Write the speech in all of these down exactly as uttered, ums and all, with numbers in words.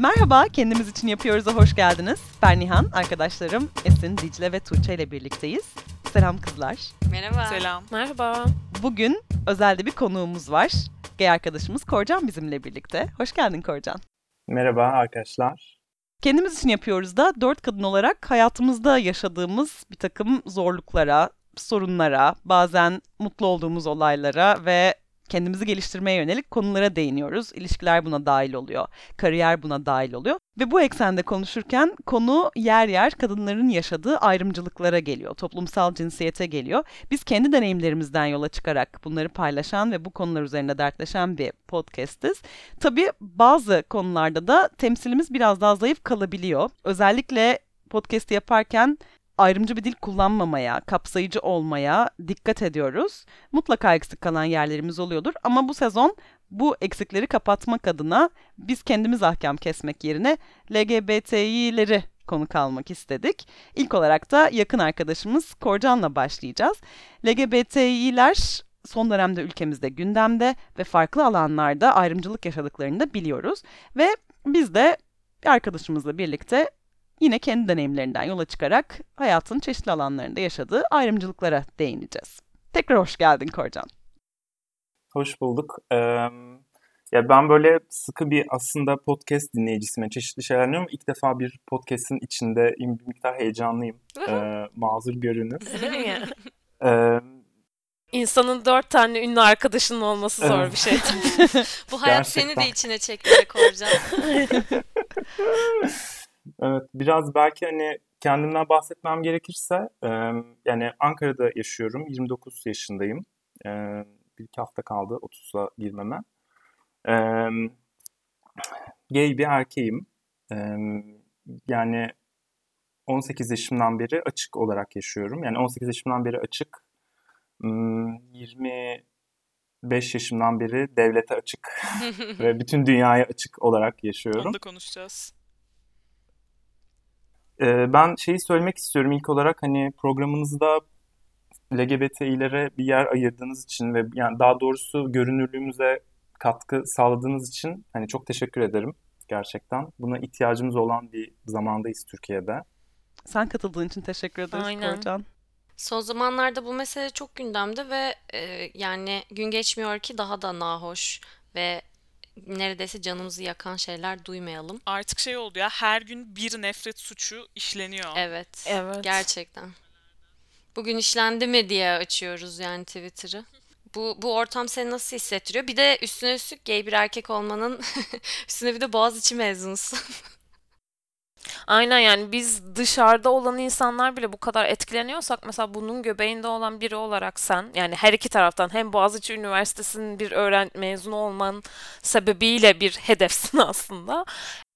Merhaba, kendimiz için Yapıyoruz'a hoş geldiniz. Ben Nihan, arkadaşlarım Esin, Dicle ve Tuğçe ile birlikteyiz. Selam kızlar. Merhaba. Selam. Merhaba. Bugün özelde bir konuğumuz var. Gay arkadaşımız Korcan bizimle birlikte. Hoş geldin Korcan. Merhaba arkadaşlar. Kendimiz için Yapıyoruz'da dört kadın olarak hayatımızda yaşadığımız bir takım zorluklara, sorunlara, bazen mutlu olduğumuz olaylara ve kendimizi geliştirmeye yönelik konulara değiniyoruz. İlişkiler buna dahil oluyor, kariyer buna dahil oluyor. Ve bu eksende konuşurken konu yer yer kadınların yaşadığı ayrımcılıklara geliyor, toplumsal cinsiyete geliyor. Biz kendi deneyimlerimizden yola çıkarak bunları paylaşan ve bu konular üzerine dertleşen bir podcast'iz. Tabii bazı konularda da temsilimiz biraz daha zayıf kalabiliyor. Özellikle podcast'i yaparken ayrımcı bir dil kullanmamaya, kapsayıcı olmaya dikkat ediyoruz. Mutlaka eksik kalan yerlerimiz oluyordur ama bu sezon bu eksikleri kapatmak adına biz kendimiz ahkam kesmek yerine L G B T İ'leri konuk almak istedik. İlk olarak da yakın arkadaşımız Korcan'la başlayacağız. L G B T İ'ler son dönemde ülkemizde gündemde ve farklı alanlarda ayrımcılık yaşadıklarını da biliyoruz. Ve biz de arkadaşımızla birlikte yine kendi deneyimlerinden yola çıkarak hayatın çeşitli alanlarında yaşadığı ayrımcılıklara değineceğiz. Tekrar hoş geldin Korcan. Hoş bulduk. Ee, ya ben böyle sıkı bir aslında podcast dinleyicisine çeşitli şeyler dinliyorum. İlk defa bir podcast'in içinde bir miktar heyecanlıyım. ee, mazur görünür. ee, İnsanın dört tane ünlü arkadaşının olması zor evet. bir şey. Bu hayat gerçekten seni de içine çekecek Korcan. Evet, biraz belki hani kendimden bahsetmem gerekirse e, yani Ankara'da yaşıyorum, yirmi dokuz yaşındayım, e, bir iki hafta kaldı otuza girmeme. E, gay bir erkeğim, e, yani on sekiz yaşımdan beri açık olarak yaşıyorum, yani on sekiz yaşımdan beri açık, yirmi beş yaşımdan beri devlete açık ve bütün dünyaya açık olarak yaşıyorum. Onu da konuşacağız. Ben şeyi söylemek istiyorum ilk olarak, hani programınızda L G B T İ'lere bir yer ayırdığınız için ve yani daha doğrusu görünürlüğümüze katkı sağladığınız için hani çok teşekkür ederim gerçekten. Buna ihtiyacımız olan bir zamandayız Türkiye'de. Sen katıldığın için teşekkür ederiz Korcan. Son zamanlarda bu mesele çok gündemde ve e, yani gün geçmiyor ki daha da nahoş ve neredeyse canımızı yakan şeyler duymayalım. Artık şey oldu ya, her gün bir nefret suçu işleniyor. Evet, evet. Gerçekten. Bugün işlendi mi diye açıyoruz yani Twitter'ı. Bu bu ortam seni nasıl hissettiriyor? Bir de üstüne üstlük gay bir erkek olmanın üstüne bir de Boğaziçi mezunusun. Aynen, yani biz dışarıda olan insanlar bile bu kadar etkileniyorsak, mesela bunun göbeğinde olan biri olarak sen, yani her iki taraftan hem Boğaziçi Üniversitesi'nin bir öğrenci mezunu olman sebebiyle bir hedefsin aslında.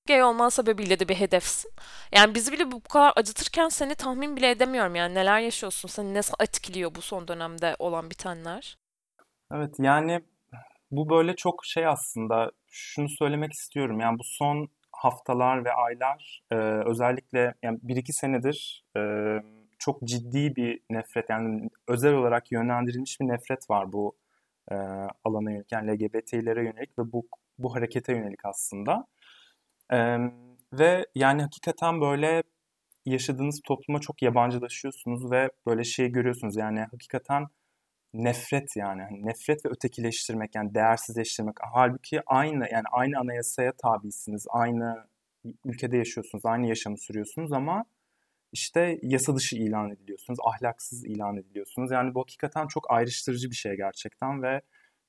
Gay olman sebebiyle de bir hedefsin. Yani bizi bile bu kadar acıtırken seni tahmin bile edemiyorum, yani neler yaşıyorsun, seni nasıl etkiliyor bu son dönemde olan bitenler? Evet, yani bu böyle çok şey aslında, şunu söylemek istiyorum, yani bu son haftalar ve aylar e, özellikle yani bir iki senedir e, çok ciddi bir nefret, yani özel olarak yönlendirilmiş bir nefret var bu e, alana yönelik, yani L G B T İ'lere yönelik ve bu bu harekete yönelik aslında. E, ve yani hakikaten böyle yaşadığınız topluma çok yabancılaşıyorsunuz ve böyle şey görüyorsunuz, yani hakikaten nefret, yani nefret ve ötekileştirmek, yani değersizleştirmek. Halbuki aynı, yani aynı anayasaya tabisiniz, aynı ülkede yaşıyorsunuz, aynı yaşamı sürüyorsunuz ama işte yasa dışı ilan ediliyorsunuz, ahlaksız ilan ediliyorsunuz. Yani bu hakikaten çok ayrıştırıcı bir şey gerçekten ve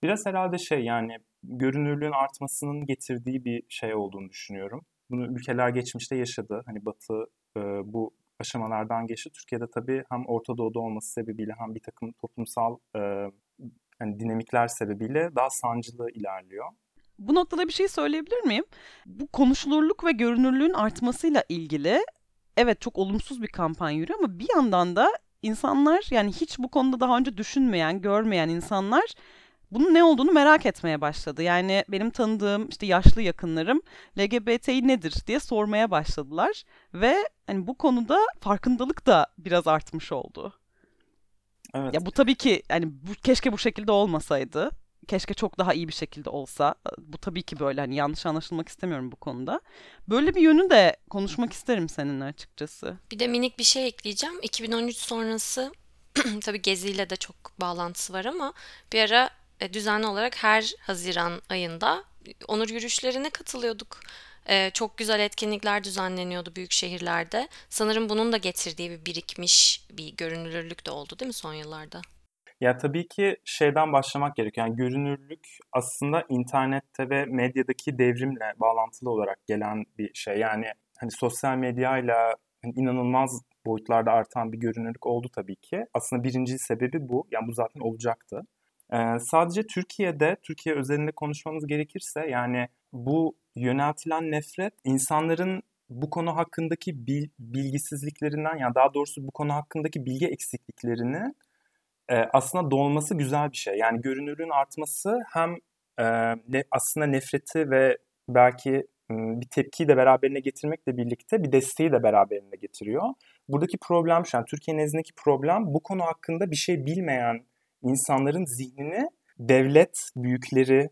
biraz herhalde şey, yani görünürlüğün artmasının getirdiği bir şey olduğunu düşünüyorum. Bunu ülkeler geçmişte yaşadı. Hani Batı e, bu aşamalardan geçti. Türkiye'de tabii hem Orta Doğu'da olması sebebiyle hem bir takım toplumsal e, yani dinamikler sebebiyle daha sancılı ilerliyor. Bu noktada bir şey söyleyebilir miyim? Bu konuşulurluk ve görünürlüğün artmasıyla ilgili evet çok olumsuz bir kampanya yürüyor ama bir yandan da insanlar, yani hiç bu konuda daha önce düşünmeyen, görmeyen insanlar bunun ne olduğunu merak etmeye başladı. Yani benim tanıdığım işte yaşlı yakınlarım L G B T İ nedir diye sormaya başladılar ve hani bu konuda farkındalık da biraz artmış oldu. Evet. Ya bu tabii ki hani bu, keşke bu şekilde olmasaydı. keşke çok daha iyi bir şekilde olsa. Bu tabii ki böyle, hani yanlış anlaşılmak istemiyorum bu konuda. Böyle bir yönü de konuşmak isterim seninle açıkçası. Bir de minik bir şey ekleyeceğim. iki bin on üç sonrası tabii Gezi ile de çok bağlantısı var ama bir ara e, düzenli olarak her Haziran ayında onur yürüyüşlerine katılıyorduk. E, çok güzel etkinlikler düzenleniyordu büyük şehirlerde. Sanırım bunun da getirdiği bir birikmiş bir görünürlük de oldu değil mi son yıllarda? Ya tabii ki şeyden başlamak gerekiyor. Yani görünürlük aslında internette ve medyadaki devrimle bağlantılı olarak gelen bir şey. Yani hani sosyal medyayla hani inanılmaz boyutlarda artan bir görünürlük oldu tabii ki. Aslında birinci sebebi bu. Yani bu zaten olacaktı. Ee, sadece Türkiye'de, Türkiye özelinde konuşmamız gerekirse yani bu yöneltilen nefret insanların bu konu hakkındaki bil, bilgisizliklerinden, yani daha doğrusu bu konu hakkındaki bilgi eksikliklerini e, aslında dolması güzel bir şey. Yani görünürlüğün artması hem e, aslında nefreti ve belki bir tepkiyi de beraberine getirmekle birlikte bir desteği de beraberine getiriyor. Buradaki problem şu an, Türkiye'nin nezdindeki problem bu konu hakkında bir şey bilmeyen insanların zihnini devlet büyükleri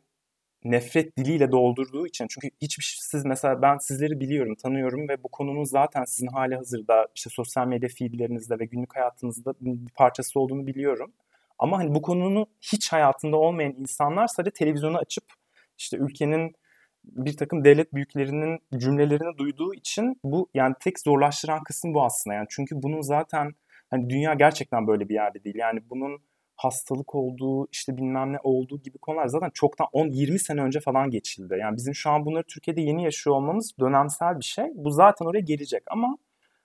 nefret diliyle doldurduğu için. Çünkü hiçbir şey, siz mesela ben sizleri biliyorum, tanıyorum ve bu konunun zaten sizin hali hazırda işte sosyal medya feedlerinizde ve günlük hayatınızda bir parçası olduğunu biliyorum. Ama hani bu konunun hiç hayatında olmayan insanlar sadece televizyonu açıp işte ülkenin bir takım devlet büyüklerinin cümlelerini duyduğu için bu, yani tek zorlaştıran kısım bu aslında. Yani çünkü bunun zaten hani dünya gerçekten böyle bir yerde değil. Yani bunun hastalık olduğu, işte bilmem ne olduğu gibi konular zaten çoktan on yirmi sene önce falan geçildi. Yani bizim şu an bunları Türkiye'de yeni yaşıyor olmamız dönemsel bir şey. Bu zaten oraya gelecek ama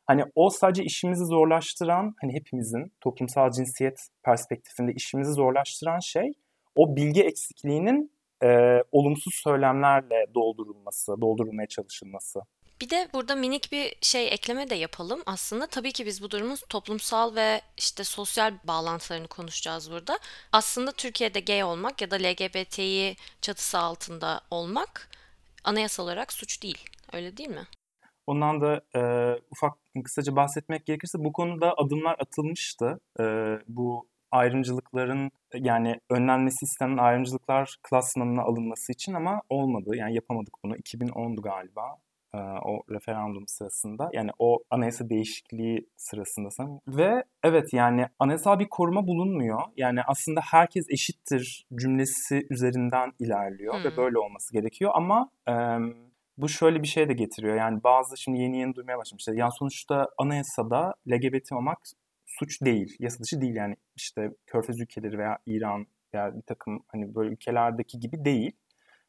hani o sadece işimizi zorlaştıran, hani hepimizin toplumsal cinsiyet perspektifinde işimizi zorlaştıran şey o bilgi eksikliğinin E, olumsuz söylemlerle doldurulması, doldurulmaya çalışılması. Bir de burada minik bir şey ekleme de yapalım. Aslında tabii ki biz bu durumun toplumsal ve işte sosyal bağlantılarını konuşacağız burada. Aslında Türkiye'de gay olmak ya da L G B T'yi çatısı altında olmak anayasal olarak suç değil. Öyle değil mi? Ondan da e, ufak kısaca bahsetmek gerekirse bu konuda adımlar atılmıştı. E, bu ayrımcılıkların, yani önlenmesi istenen ayrımcılıklar klasmanına alınması için ama olmadı. Yani yapamadık bunu. iki bin ondu galiba e, o referandum sırasında. Yani o anayasa değişikliği sırasında sanırım. Ve evet, yani anayasal bir koruma bulunmuyor. Yani aslında herkes eşittir cümlesi üzerinden ilerliyor hmm. ve böyle olması gerekiyor ama E, bu şöyle bir şey de getiriyor. Yani bazı şimdi yeni yeni duymaya başlamışlar. Yani sonuçta anayasada L G B T olmak suç değil, yasa dışı değil, yani işte Körfez ülkeleri veya İran veya bir takım hani böyle ülkelerdeki gibi değil.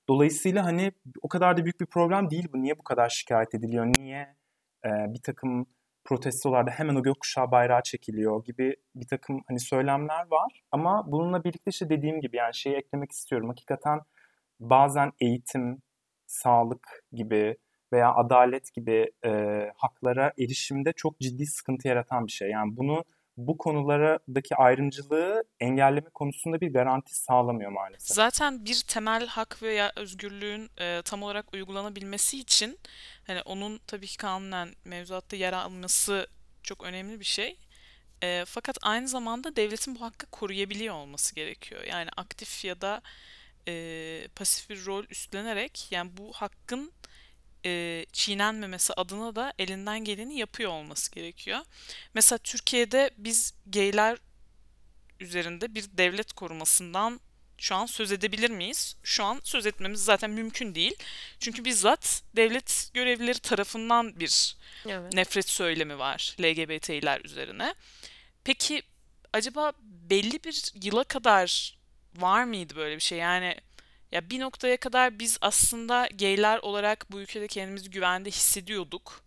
Dolayısıyla hani o kadar da büyük bir problem değil bu. Niye bu kadar şikayet ediliyor? Niye ee, bir takım protestolarda hemen o gökkuşağı bayrağı çekiliyor gibi bir takım hani söylemler var. Ama bununla birlikte işte dediğim gibi yani şeyi eklemek istiyorum. Hakikaten bazen eğitim, sağlık gibi veya adalet gibi e, haklara erişimde çok ciddi sıkıntı yaratan bir şey. Yani bunu, bu konulardaki ayrımcılığı engelleme konusunda bir garanti sağlamıyor maalesef. Zaten bir temel hak veya özgürlüğün e, tam olarak uygulanabilmesi için hani onun tabii ki kanunen mevzuatta yer alması çok önemli bir şey. E, fakat aynı zamanda devletin bu hakkı koruyabiliyor olması gerekiyor. Yani aktif ya da e, pasif bir rol üstlenerek yani bu hakkın E, çiğnenmemesi adına da elinden geleni yapıyor olması gerekiyor. Mesela Türkiye'de biz gayler üzerinde bir devlet korumasından şu an söz edebilir miyiz? Şu an söz etmemiz zaten mümkün değil. Çünkü bizzat devlet görevlileri tarafından bir evet. nefret söylemi var L G B T'ler üzerine. Peki acaba belli bir yıla kadar var mıydı böyle bir şey? Yani ya bir noktaya kadar biz aslında gayler olarak bu ülkede kendimizi güvende hissediyorduk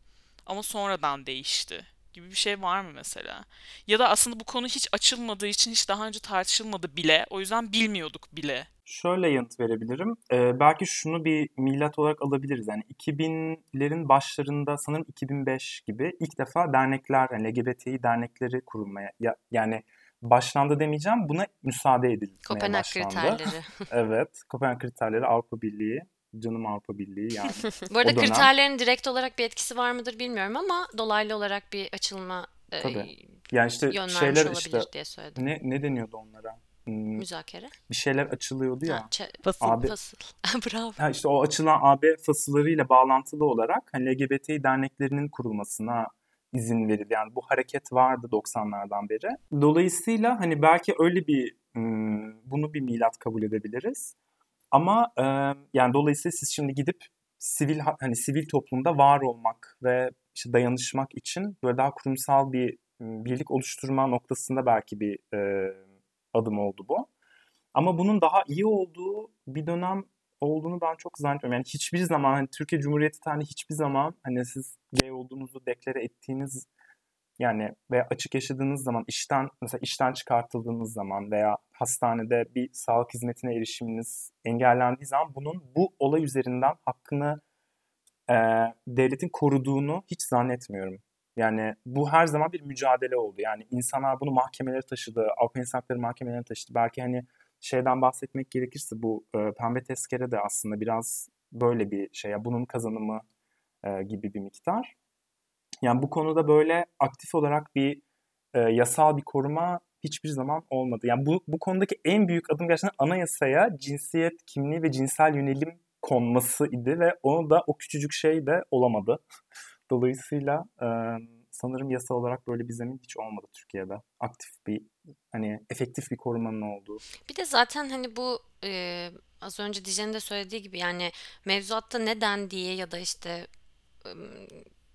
ama sonradan değişti gibi bir şey var mı mesela? Ya da aslında bu konu hiç açılmadığı için hiç daha önce tartışılmadı bile, o yüzden bilmiyorduk bile. Şöyle yanıt verebilirim. Ee, belki şunu bir milat olarak alabiliriz. Yani iki binlerin başlarında sanırım iki bin beş gibi ilk defa dernekler, yani L G B T İ dernekleri kurulmaya, ya, yani başlandı demeyeceğim, buna müsaade edilmeye Kopenhag başlandı. Kopenhag kriterleri. Evet, Kopenhag kriterleri, Avrupa Birliği, canım Avrupa Birliği yani. Bu arada dönem kriterlerin direkt olarak bir etkisi var mıdır bilmiyorum ama dolaylı olarak bir açılma e, yani işte yön vermiş olabilir işte, diye söyledim. Ne, ne deniyordu onlara? müzakere. Bir şeyler açılıyordu ya. Ha, ç- fasıl, A B... fasıl. Bravo. Ha, işte o açılan A B fasıllarıyla bağlantılı olarak hani L G B T İ derneklerinin kurulmasına izin verildi. Yani bu hareket vardı doksanlardan beri. Dolayısıyla hani belki öyle bir bunu bir milat kabul edebiliriz. Ama e, yani dolayısıyla siz şimdi gidip sivil hani sivil toplumda var olmak ve işte dayanışmak için böyle daha kurumsal bir birlik oluşturma noktasında belki bir e, adım oldu bu. Ama bunun daha iyi olduğu bir dönem olduğunu ben çok zannetmiyorum. Yani hiçbir zaman hani Türkiye Cumhuriyeti tarihinde hiçbir zaman hani siz gay olduğunuzu deklare ettiğiniz yani veya açık yaşadığınız zaman işten mesela işten çıkartıldığınız zaman veya hastanede bir sağlık hizmetine erişiminiz engellendiği zaman bunun bu olay üzerinden hakkını e, devletin koruduğunu hiç zannetmiyorum. Yani bu her zaman bir mücadele oldu. Yani insanlar bunu mahkemelere taşıdı, Avrupa İnsan Hakları Mahkemelerine taşıdı. Belki hani şeyden bahsetmek gerekirse bu e, pembe tezkere de aslında biraz böyle bir şey. Yani bunun kazanımı e, gibi bir miktar. Yani bu konuda böyle aktif olarak bir e, yasal bir koruma hiçbir zaman olmadı. Yani bu bu konudaki en büyük adım gerçekten anayasaya cinsiyet kimliği ve cinsel yönelim konması idi ve onu da o küçücük şey de olamadı. Dolayısıyla e, sanırım yasal olarak böyle bir zemin hiç olmadı Türkiye'de. Aktif bir hani efektif bir korumanın olduğu. Bir de zaten hani bu e, az önce Dicle'nin de söylediği gibi yani mevzuatta ne dendiği ya da işte e,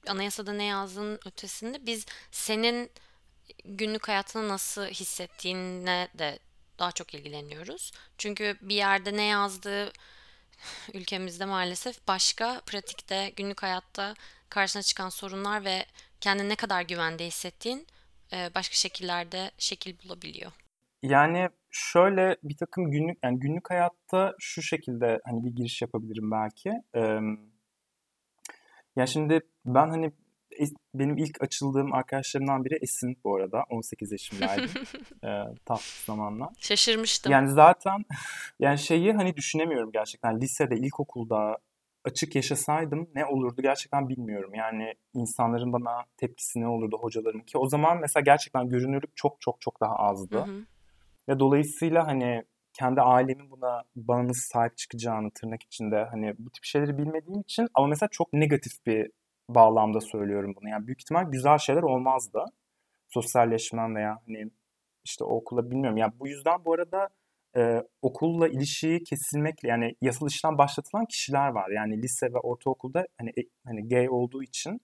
anayasada ne yazdığının ötesinde biz senin günlük hayatını nasıl hissettiğine de daha çok ilgileniyoruz. Çünkü bir yerde ne yazdığı ülkemizde maalesef başka, pratikte, günlük hayatta karşına çıkan sorunlar ve kendini ne kadar güvende hissettiğin başka şekillerde şekil bulabiliyor. Yani şöyle bir takım günlük yani günlük hayatta şu şekilde hani bir giriş yapabilirim belki. Ee, Yani şimdi ben hani benim ilk açıldığım arkadaşlarımdan biri Esin bu arada. on sekiz yaşımdaydım. e, tam zamanla. Şaşırmıştım. Yani zaten yani şeyi hani düşünemiyorum gerçekten. Lisede, ilkokulda açık yaşasaydım ne olurdu gerçekten bilmiyorum. Yani insanların bana tepkisi ne olurdu hocalarım ki. O zaman mesela gerçekten görünürlük çok çok çok daha azdı. Hı hı. Ve dolayısıyla hani kendi ailemin buna bana nasıl sahip çıkacağını tırnak içinde hani bu tip şeyleri bilmediğim için ama mesela çok negatif bir bağlamda söylüyorum bunu. Yani büyük ihtimal güzel şeyler olmazdı. Sosyalleşmem veya hani işte o okula bilmiyorum. Yani bu yüzden bu arada e, okulla ilişiği kesilmekle yani yasal işlem başlatılan kişiler var. Yani lise ve ortaokulda hani e, hani gay olduğu için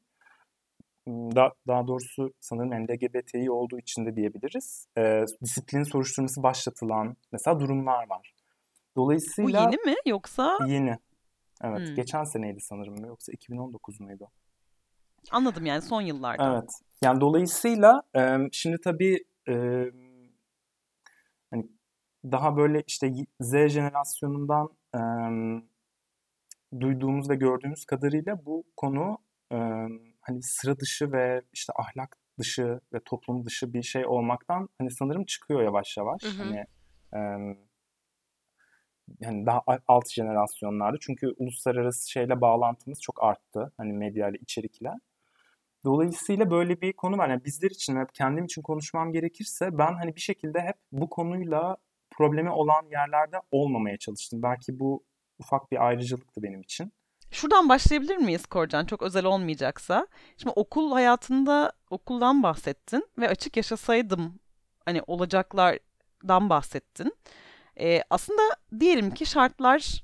da, daha doğrusu sanırım yani L G B T İ olduğu için de diyebiliriz. E, disiplin soruşturması başlatılan mesela durumlar var. Dolayısıyla... Bu yeni mi yoksa? Yeni. Evet. Hmm. Geçen seneydi sanırım. Yoksa iki bin on dokuz muydu? Anladım yani son yıllarda. Evet. Yani dolayısıyla e, şimdi tabii e, hani daha böyle işte Z jenerasyonundan e, duyduğumuz ve gördüğümüz kadarıyla bu konu e, hani sıra dışı ve işte ahlak dışı ve toplum dışı bir şey olmaktan hani sanırım çıkıyor yavaş yavaş. Hı hı. Hani e, yani daha alt jenerasyonlarda çünkü uluslararası şeyle bağlantımız çok arttı. Hani medyayla, içerikle. Dolayısıyla böyle bir konu var. Yani bizler için hep kendim için konuşmam gerekirse ben hani bir şekilde hep bu konuyla problemi olan yerlerde olmamaya çalıştım. Belki bu ufak bir ayrıcalıktı benim için. Şuradan başlayabilir miyiz Korcan? Çok özel olmayacaksa. Şimdi okul hayatında okuldan bahsettin ve açık yaşasaydım hani olacaklardan bahsettin. Ee, aslında diyelim ki şartlar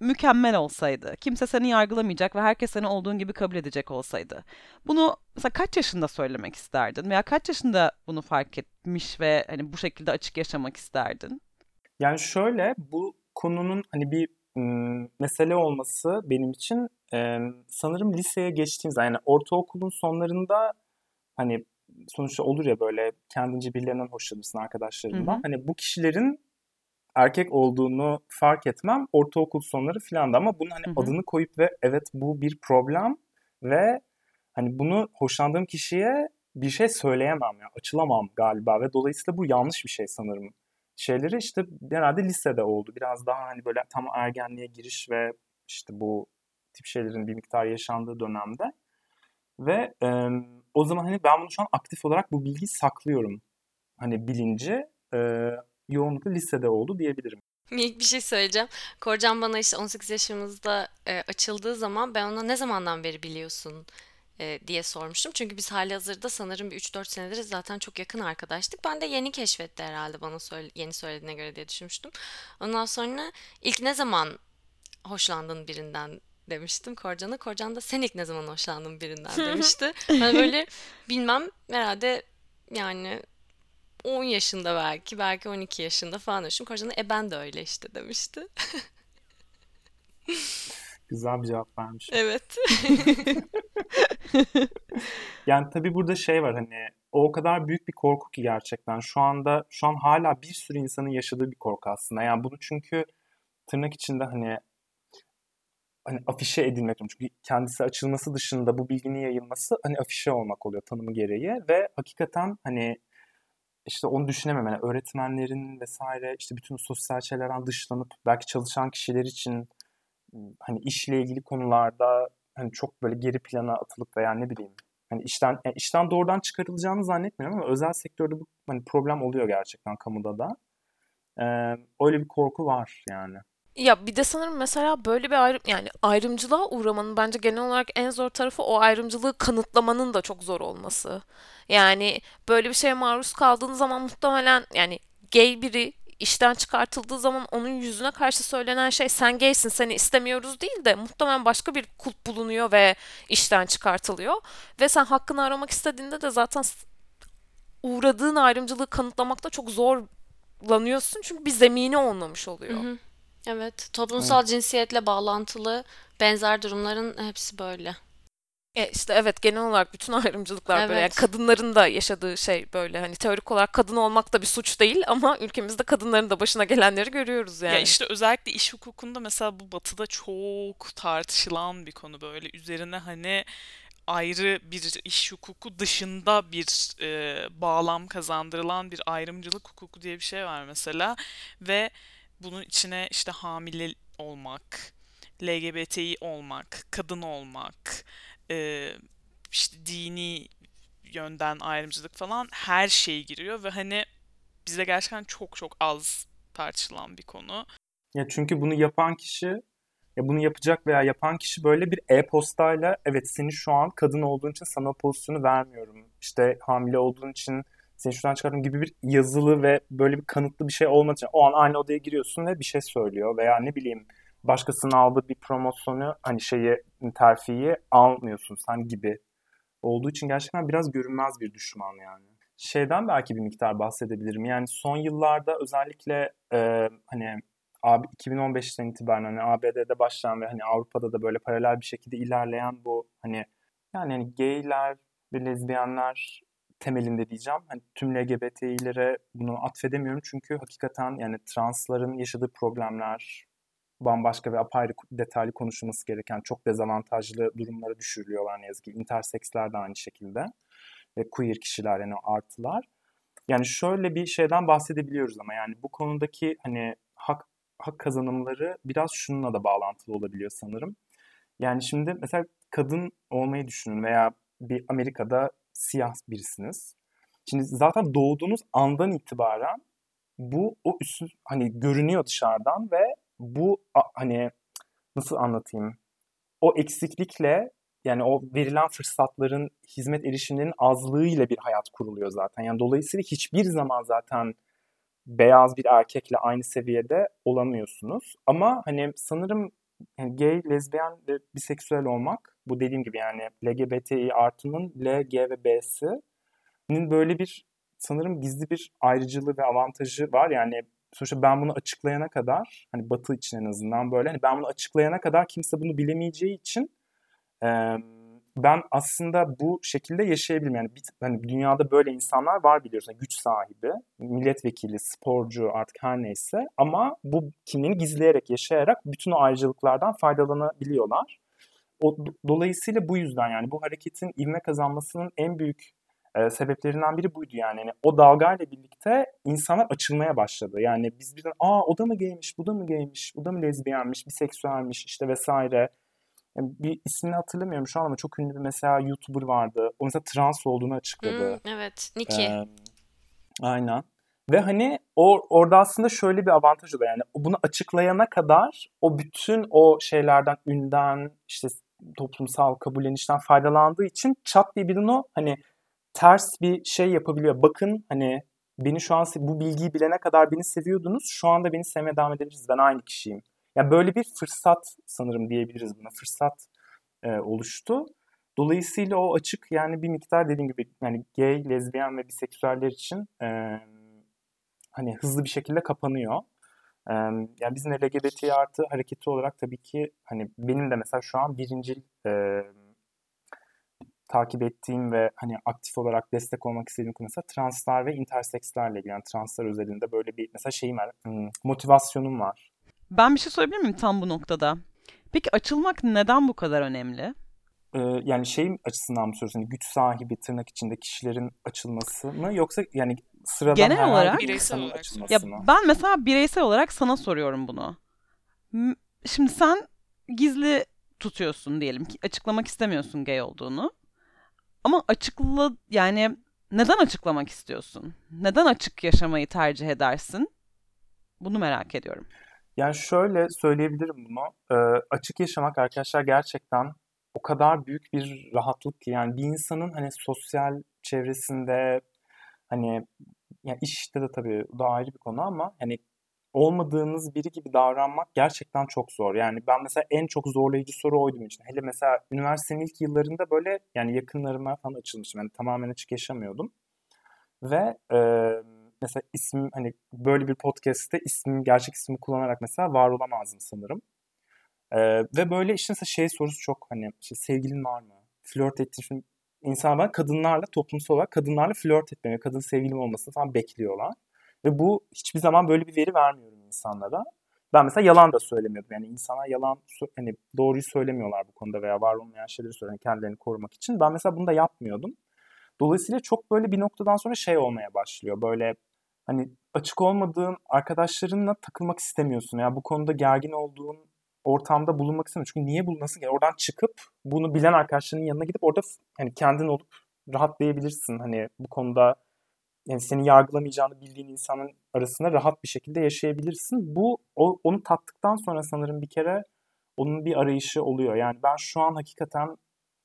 mükemmel olsaydı, kimse seni yargılamayacak ve herkes seni olduğun gibi kabul edecek olsaydı. Bunu mesela kaç yaşında söylemek isterdin veya kaç yaşında bunu fark etmiş ve hani bu şekilde açık yaşamak isterdin? Yani şöyle bu konunun hani bir ıı, mesele olması benim için ıı, sanırım liseye geçtiğimiz yani ortaokulun sonlarında hani sonuçta olur ya böyle kendince birilerinden hoşlanırsın arkadaşlarından. Hı-hı. Hani bu kişilerin erkek olduğunu fark etmem ortaokul sonları filan da ama bunun hani hı hı. adını koyup ve evet bu bir problem ve hani bunu hoşlandığım kişiye bir şey söyleyemem yani açılamam galiba ve dolayısıyla bu yanlış bir şey sanırım. Şeyleri işte herhalde lisede oldu. Biraz daha hani böyle tam ergenliğe giriş ve işte bu tip şeylerin bir miktar yaşandığı dönemde ve e, o zaman hani ben bunu şu an aktif olarak bu bilgiyi saklıyorum. Hani bilinci e, yoğunlukla lisede oldu diyebilirim. Minik bir şey söyleyeceğim. Korcan bana işte on sekiz yaşımızda e, açıldığı zaman ben ona ne zamandan beri biliyorsun e, diye sormuştum. Çünkü biz hali hazırda sanırım bir üç dört senedir zaten çok yakın arkadaştık. Ben de yeni keşfetti herhalde bana söyle, yeni söylediğine göre diye düşünmüştüm. Ondan sonra ilk ne zaman hoşlandın birinden demiştim Korcan'a. Korcan da sen ilk ne zaman hoşlandın birinden demişti. Ben böyle bilmem herhalde yani... on yaşında belki, belki on iki yaşında falan demiştim. Korcan'a e ben de öyle işte demişti. Güzel bir cevap vermiş. Evet. Yani tabii burada şey var, hani o kadar büyük bir korku ki gerçekten. Şu anda, şu an hala bir sürü insanın yaşadığı bir korku aslında. Yani bunu çünkü tırnak içinde hani hani afişe edilmek. Çünkü kendisi açılması dışında bu bilginin yayılması hani afişe olmak oluyor tanımı gereği. Ve hakikaten hani İşte onu düşünememeli. Yani öğretmenlerin vesaire işte bütün sosyal şeylerden dışlanıp belki çalışan kişiler için hani işle ilgili konularda hani çok böyle geri plana atılıp veya ne bileyim hani işten yani işten doğrudan çıkarılacağını zannetmiyorum ama özel sektörde bu hani problem oluyor gerçekten, kamuda da. Ee, öyle bir korku var yani. Ya bir de sanırım mesela böyle bir ayrım, yani ayrımcılığa uğramanın bence genel olarak en zor tarafı o ayrımcılığı kanıtlamanın da çok zor olması. Yani böyle bir şeye maruz kaldığın zaman muhtemelen yani gay biri işten çıkartıldığı zaman onun yüzüne karşı söylenen şey sen gaysin, seni istemiyoruz değil de muhtemelen başka bir kulp bulunuyor ve işten çıkartılıyor. Ve sen hakkını aramak istediğinde de zaten uğradığın ayrımcılığı kanıtlamakta çok zorlanıyorsun çünkü bir zemini olmamış oluyor. Hı hı. Evet, toplumsal evet. cinsiyetle bağlantılı benzer durumların hepsi böyle. E işte evet, genel olarak bütün ayrımcılıklar evet. böyle. Yani kadınların da yaşadığı şey böyle. Hani teorik olarak kadın olmak da bir suç değil ama ülkemizde kadınların da başına gelenleri görüyoruz yani. Ya işte özellikle iş hukukunda mesela bu batıda çok tartışılan bir konu böyle. Üzerine hani ayrı bir iş hukuku dışında bir e, bağlam kazandırılan bir ayrımcılık hukuku diye bir şey var mesela ve bunun içine işte hamile olmak, L G B T İ olmak, kadın olmak, işte dini yönden ayrımcılık falan her şey giriyor ve hani bize gerçekten çok çok az tartışılan bir konu. Ya çünkü bunu yapan kişi, ya bunu yapacak veya yapan kişi böyle bir e-postayla evet seni şu an kadın olduğun için sana o pozisyonu vermiyorum, İşte hamile olduğun için seni şuradan çıkartın gibi bir yazılı ve böyle bir kanıtlı bir şey olmadığı için o an aynı odaya giriyorsun ve bir şey söylüyor veya ne bileyim başkasının aldığı bir promosyonu hani şeyi terfiyi almıyorsun sen gibi olduğu için gerçekten biraz görünmez bir düşman yani. Şeyden belki bir miktar bahsedebilirim yani son yıllarda özellikle e, hani iki bin on beşten itibaren hani A B D'de başlayan ve hani Avrupa'da da böyle paralel bir şekilde ilerleyen bu hani yani hani gayler ve lezbiyenler temelinde diyeceğim. Hani tüm L G B T İ'lere bunu atfedemiyorum çünkü hakikaten yani transların yaşadığı problemler bambaşka ve apayrı detaylı konuşulması gereken çok dezavantajlı durumlara düşürülüyorlar ne yazık ki. İnterseksler de aynı şekilde ve queer kişiler yani artılar. Yani şöyle bir şeyden bahsedebiliyoruz ama yani bu konudaki hani hak, hak kazanımları biraz şununla da bağlantılı olabiliyor sanırım. Yani şimdi mesela kadın olmayı düşünün veya bir Amerika'da siyah birisiniz. Şimdi zaten doğduğunuz andan itibaren bu o üstün hani görünüyor dışarıdan ve bu a, hani nasıl anlatayım? O eksiklikle yani o verilen fırsatların, hizmet erişimlerinin azlığıyla bir hayat kuruluyor zaten. Yani dolayısıyla hiçbir zaman zaten beyaz bir erkekle aynı seviyede olamıyorsunuz. Ama hani sanırım yani gay, lezbiyen ve biseksüel olmak, bu dediğim gibi yani L G B T İ artının L, G ve B'sinin böyle bir sanırım gizli bir ayrıcılığı ve avantajı var. Yani sonuçta ben bunu açıklayana kadar, hani Batı için en azından böyle, hani ben bunu açıklayana kadar kimse bunu bilemeyeceği için e, ben aslında bu şekilde yaşayabilirim. Yani bir, hani dünyada böyle insanlar var biliyorsun. Yani güç sahibi, milletvekili, sporcu artık her neyse ama bu kimliğini gizleyerek, yaşayarak bütün o ayrıcalıklardan faydalanabiliyorlar. O, dolayısıyla bu yüzden yani bu hareketin ivme kazanmasının en büyük e, sebeplerinden biri buydu yani. Yani o dalgayla birlikte insanlar açılmaya başladı. Yani biz birden aa o da mı gaymiş, bu da mı gaymiş, bu da mı lezbiyenmiş, biseksüelmiş işte vesaire. Yani bir ismini hatırlamıyorum şu an ama çok ünlü bir mesela YouTuber vardı. O mesela trans olduğunu açıkladı. Hmm, evet, Nikki. Ee, aynen. Ve hani o orada aslında şöyle bir avantajı da, yani bunu açıklayana kadar o bütün o şeylerden, ünden, işte toplumsal kabullenişten faydalandığı için çat diye birinin o hani ters bir şey yapabiliyor. Bakın hani beni şu an, bu bilgiyi bilene kadar beni seviyordunuz, şu anda beni sevmeye devam edebiliriz, ben aynı kişiyim. Yani böyle bir fırsat sanırım diyebiliriz buna, fırsat e, oluştu. Dolayısıyla o açık, yani bir miktar dediğim gibi yani gay, lezbiyen ve biseksüeller için e, hani hızlı bir şekilde kapanıyor. E, yani bizim L G B T artı hareketi olarak tabii ki hani benim de mesela şu an birincil e, takip ettiğim ve hani aktif olarak destek olmak istediğim konu mesela translar ve intersekslerle ilgili, yani translar özelinde böyle bir mesela şeyim var, motivasyonum var. Ben bir şey sorabilir miyim tam bu noktada? Peki açılmak neden bu kadar önemli? Ee, yani şey açısından mı soruyorsun? Yani güç sahibi tırnak içinde kişilerin açılması mı? Yoksa yani sıradan genel herhangi olarak, bir insanın açılması ya, mı? Ben mesela bireysel olarak sana soruyorum bunu. Şimdi sen gizli tutuyorsun diyelim ki, açıklamak istemiyorsun gay olduğunu. Ama açıkla, yani neden açıklamak istiyorsun? Neden açık yaşamayı tercih edersin? Bunu merak ediyorum. Yani şöyle söyleyebilirim bunu. E, açık yaşamak arkadaşlar gerçekten o kadar büyük bir rahatlık ki, yani bir insanın hani sosyal çevresinde, hani yani işte de tabii o da ayrı bir konu ama hani olmadığınız biri gibi davranmak gerçekten çok zor. Yani ben mesela en çok zorlayıcı soru oydu benim için. Hele mesela üniversitenin ilk yıllarında böyle yani yakınlarıma falan açılmıştım. Yani tamamen açık yaşamıyordum. Ve e, mesela ismim, hani böyle bir podcast'te ismim, gerçek ismimi kullanarak mesela var olamazdım sanırım. Ee, ve böyle işte mesela şey sorusu çok, hani işte sevgilin var mı? Flört ettiğin, şimdi insan bana kadınlarla, toplumsal olarak kadınlarla flört etmemi, kadın sevgilim olmasını falan bekliyorlar. Ve bu, hiçbir zaman böyle bir veri vermiyorum insanlara. Ben mesela yalan da söylemiyordum. Yani insana yalan, hani doğruyu söylemiyorlar bu konuda veya var olmayan şeyleri söylüyor kendilerini korumak için. Ben mesela bunu da yapmıyordum. Dolayısıyla çok böyle bir noktadan sonra şey olmaya başlıyor. Böyle hani açık olmadığın arkadaşlarınla takılmak istemiyorsun. Ya yani bu konuda gergin olduğun ortamda bulunmak istemiyorsun. Çünkü niye bulunasın ki? Yani oradan çıkıp bunu bilen arkadaşlarının yanına gidip orada hani kendin olup rahatlayabilirsin. Hani bu konuda yani seni yargılamayacağını bildiğin insanın arasında rahat bir şekilde yaşayabilirsin. Bu o, onu tattıktan sonra sanırım bir kere onun bir arayışı oluyor. Yani ben şu an hakikaten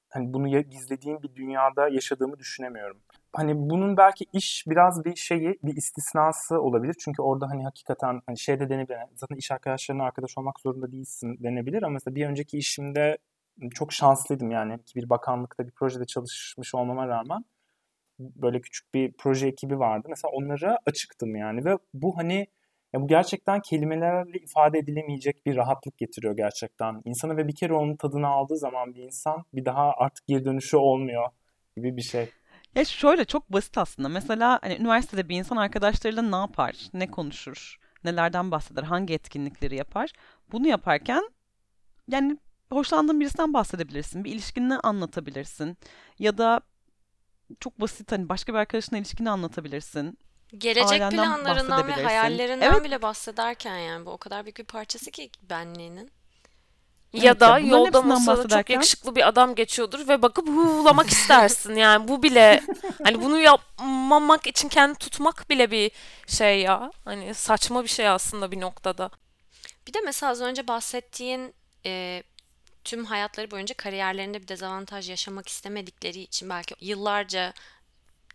hani bunu gizlediğim bir dünyada yaşadığımı düşünemiyorum. Hani bunun belki iş biraz bir şeyi, bir istisnası olabilir. Çünkü orada hani hakikaten hani şey de denebilir. Zaten iş arkadaşlarına arkadaş olmak zorunda değilsin denebilir. Ama mesela bir önceki işimde çok şanslıydım yani. Bir bakanlıkta bir projede çalışmış olmama rağmen böyle küçük bir proje ekibi vardı. Mesela onlara açıktım yani. Ve bu hani ya bu gerçekten kelimelerle ifade edilemeyecek bir rahatlık getiriyor gerçekten insana. Ve bir kere onun tadını aldığı zaman bir insan, bir daha artık geri dönüşü olmuyor gibi bir şey. Ya şöyle çok basit aslında. Mesela hani üniversitede bir insan arkadaşlarıyla ne yapar, ne konuşur, nelerden bahseder, hangi etkinlikleri yapar? Bunu yaparken yani hoşlandığın birisinden bahsedebilirsin, bir ilişkinini anlatabilirsin ya da çok basit hani başka bir arkadaşınla ilişkini anlatabilirsin. Gelecek ailenden planlarından ve hayallerinden evet. bile bahsederken yani bu o kadar büyük bir parçası ki benliğinin. Ya evet, da ya, yolda masada çok yakışıklı bir adam geçiyordur ve bakıp huvulamak istersin yani bu bile hani bunu yapmamak için kendini tutmak bile bir şey ya, hani saçma bir şey aslında bir noktada. Bir de mesela az önce bahsettiğin e, tüm hayatları boyunca kariyerlerinde bir dezavantaj yaşamak istemedikleri için belki yıllarca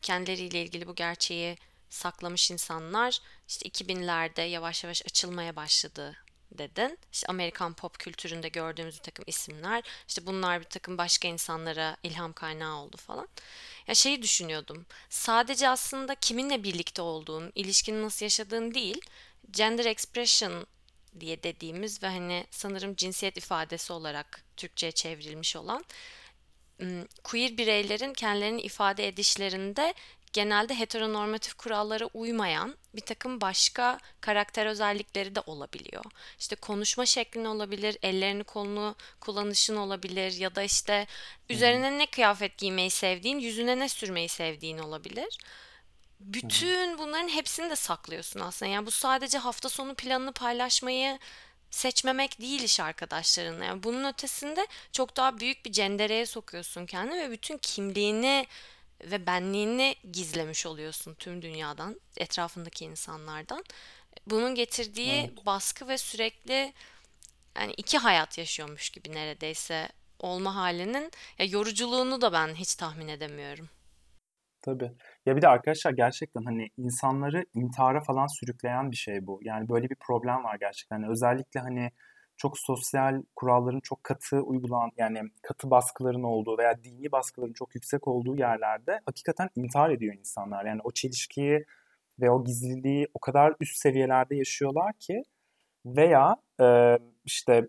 kendileriyle ilgili bu gerçeği saklamış insanlar işte iki binlerde yavaş yavaş açılmaya başladı dedin. İşte Amerikan pop kültüründe gördüğümüz bir takım isimler, işte bunlar bir takım başka insanlara ilham kaynağı oldu falan. Ya şeyi düşünüyordum. Sadece aslında kiminle birlikte olduğun, ilişkini nasıl yaşadığın değil, gender expression diye dediğimiz ve hani sanırım cinsiyet ifadesi olarak Türkçe'ye çevrilmiş olan queer bireylerin kendilerini ifade edişlerinde genelde heteronormatif kurallara uymayan bir takım başka karakter özellikleri de olabiliyor. İşte konuşma şeklin olabilir, ellerini kolunu kullanışın olabilir ya da işte üzerine ne kıyafet giymeyi sevdiğin, yüzüne ne sürmeyi sevdiğin olabilir. Bütün bunların hepsini de saklıyorsun aslında. Yani bu sadece hafta sonu planını paylaşmayı seçmemek değil iş arkadaşlarınla. Yani bunun ötesinde çok daha büyük bir cendereye sokuyorsun kendini ve bütün kimliğini ve benliğini gizlemiş oluyorsun tüm dünyadan, etrafındaki insanlardan. Bunun getirdiği evet. baskı ve sürekli yani iki hayat yaşıyormuş gibi neredeyse olma halinin ya yoruculuğunu da ben hiç tahmin edemiyorum. Tabii. Ya bir de arkadaşlar gerçekten hani insanları intihara falan sürükleyen bir şey bu. Yani böyle bir problem var gerçekten. Yani özellikle hani çok sosyal kuralların çok katı uygulan yani katı baskıların olduğu veya dini baskıların çok yüksek olduğu yerlerde hakikaten intihar ediyor insanlar. Yani o çelişkiyi ve o gizliliği o kadar üst seviyelerde yaşıyorlar ki veya e, işte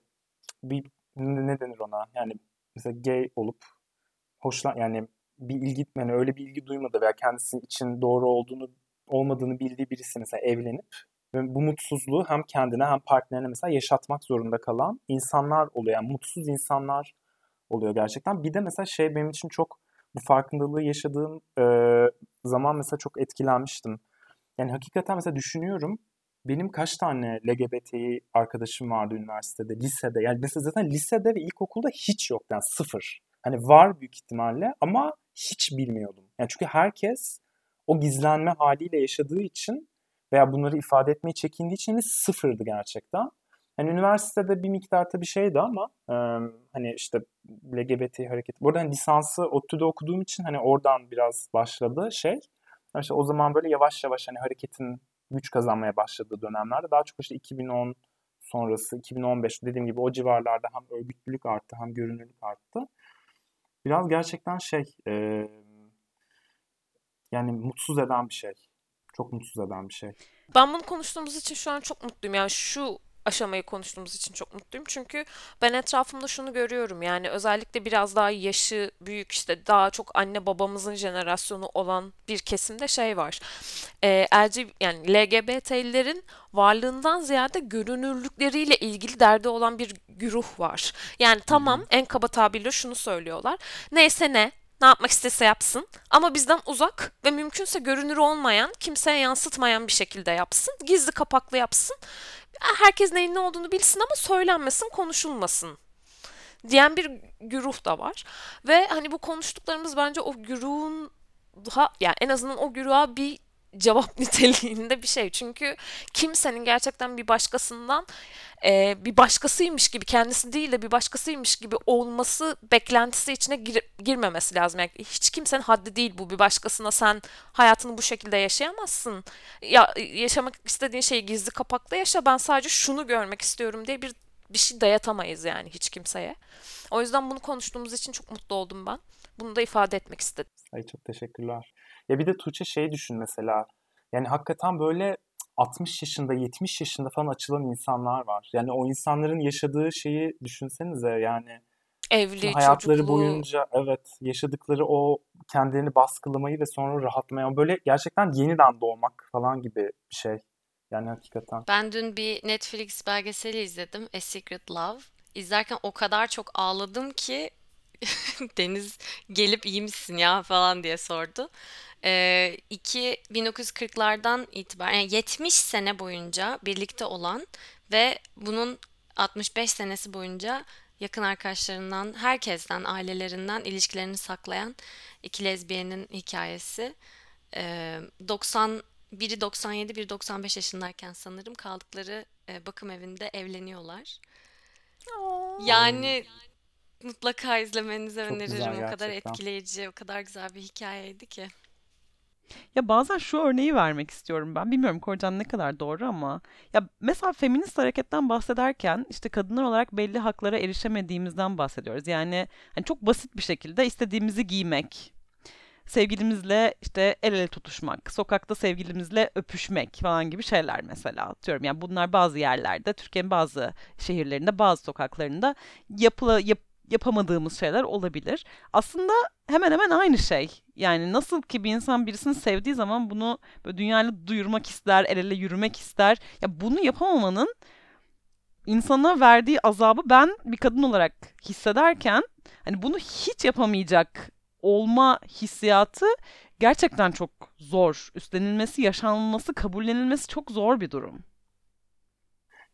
bir ne denir ona? Yani mesela gay olup hoşlan yani bir ilgi yani öyle bir ilgi duymadı veya kendisi için doğru olduğunu olmadığını bildiği birisi mesela evlenip bu mutsuzluğu hem kendine hem partnerine mesela yaşatmak zorunda kalan insanlar oluyor. Yani mutsuz insanlar oluyor gerçekten. Bir de mesela şey benim için çok bu farkındalığı yaşadığım e, zaman mesela çok etkilenmiştim. Yani hakikaten mesela düşünüyorum benim kaç tane L G B T İ arkadaşım vardı üniversitede, lisede. Yani mesela zaten lisede ve ilkokulda hiç yok yani sıfır. Hani var büyük ihtimalle ama hiç bilmiyordum. Yani çünkü herkes o gizlenme haliyle yaşadığı için veya bunları ifade etmeye çekindiği için de sıfırdı gerçekten. Hani üniversitede bir miktar tabii şeydi ama e, hani işte L G B T hareketi. Bu arada hani lisansı ODTÜ'de okuduğum için hani oradan biraz başladı şey. Yani işte o zaman böyle yavaş yavaş hani hareketin güç kazanmaya başladığı dönemlerde daha çok işte iki bin on sonrası iki bin on beş dediğim gibi o civarlarda hem örgütlülük arttı hem görünürlük arttı. Biraz gerçekten şey e, yani mutsuz eden bir şey. Çok mutsuz eden bir şey. Ben bunu konuştuğumuz için şu an çok mutluyum. Yani şu aşamayı konuştuğumuz için çok mutluyum. Çünkü ben etrafımda şunu görüyorum. Yani özellikle biraz daha yaşı büyük işte daha çok anne babamızın jenerasyonu olan bir kesimde şey var. Ee, L G B T, yani L G B T'lilerin varlığından ziyade görünürlükleriyle ilgili derdi olan bir güruh var. Yani tamam en kaba tabirle şunu söylüyorlar. Neyse ne. Ne yapmak istese yapsın ama bizden uzak ve mümkünse görünür olmayan, kimseye yansıtmayan bir şekilde yapsın. Gizli kapaklı yapsın. Herkes neyin ne olduğunu bilsin ama söylenmesin, konuşulmasın diyen bir güruh da var. Ve hani bu konuştuklarımız bence o güruhun daha yani en azından o güruha bir cevap niteliğinde bir şey. Çünkü kimsenin gerçekten bir başkasından e, bir başkasıymış gibi kendisi değil de bir başkasıymış gibi olması beklentisi içine gir, girmemesi lazım. Yani hiç kimsenin haddi değil bu. Bir başkasına sen hayatını bu şekilde yaşayamazsın. Ya yaşamak istediğin şeyi gizli kapaklı yaşa. Ben sadece şunu görmek istiyorum diye bir bir şey dayatamayız yani hiç kimseye. O yüzden bunu konuştuğumuz için çok mutlu oldum ben. Bunu da ifade etmek istedim. Ay çok teşekkürler. Ya bir de Tuğçe şey düşün mesela. Yani hakikaten böyle altmış yaşında, yetmiş yaşında falan açılan insanlar var. Yani o insanların yaşadığı şeyi düşünsenize yani. Evli, hayatları çocuklu. Boyunca evet yaşadıkları o kendilerini baskılamayı ve sonra rahatlamayı. Böyle gerçekten yeniden doğmak falan gibi bir şey. Yani hakikaten. Ben dün bir Netflix belgeseli izledim. A Secret Love. İzlerken o kadar çok ağladım ki Deniz gelip iyi misin ya falan diye sordu. Ee, iki, bin dokuz yüz kırklardan itibaren yani yetmiş sene boyunca birlikte olan ve bunun altmış beş senesi boyunca yakın arkadaşlarından, herkesten, ailelerinden ilişkilerini saklayan iki lezbiyenin hikayesi. Ee, doksan biri doksan yedi, biri doksan beş yaşındayken sanırım kaldıkları e, bakım evinde evleniyorlar. Yani, yani mutlaka izlemenizi çok öneririm. O kadar etkileyici, o kadar güzel bir hikayeydi ki. Ya bazen şu örneği vermek istiyorum ben. Bilmiyorum Korcan ne kadar doğru ama ya mesela feminist hareketten bahsederken işte kadınlar olarak belli haklara erişemediğimizden bahsediyoruz. Yani hani çok basit bir şekilde istediğimizi giymek, sevgilimizle işte el ele tutuşmak, sokakta sevgilimizle öpüşmek falan gibi şeyler mesela atıyorum. Yani bunlar bazı yerlerde, Türkiye'nin bazı şehirlerinde, bazı sokaklarında yapıla, yap, yapamadığımız şeyler olabilir. Aslında hemen hemen aynı şey. Yani nasıl ki bir insan birisini sevdiği zaman bunu dünyayla duyurmak ister, el ele yürümek ister. Ya bunu yapamamanın insana verdiği azabı ben bir kadın olarak hissederken hani bunu hiç yapamayacak olma hissiyatı gerçekten çok zor. Üstlenilmesi, yaşanılması, kabullenilmesi çok zor bir durum.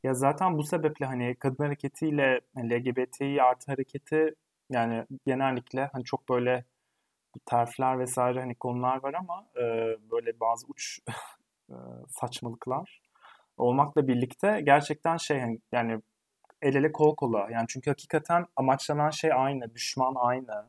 Ya zaten bu sebeple hani kadın hareketiyle L G B T artı hareketi yani genellikle hani çok böyle terfler vesaire hani konular var ama e, böyle bazı uç e, saçmalıklar olmakla birlikte gerçekten şey hani, yani el ele kol kola yani çünkü hakikaten amaçlanan şey aynı, düşman aynı.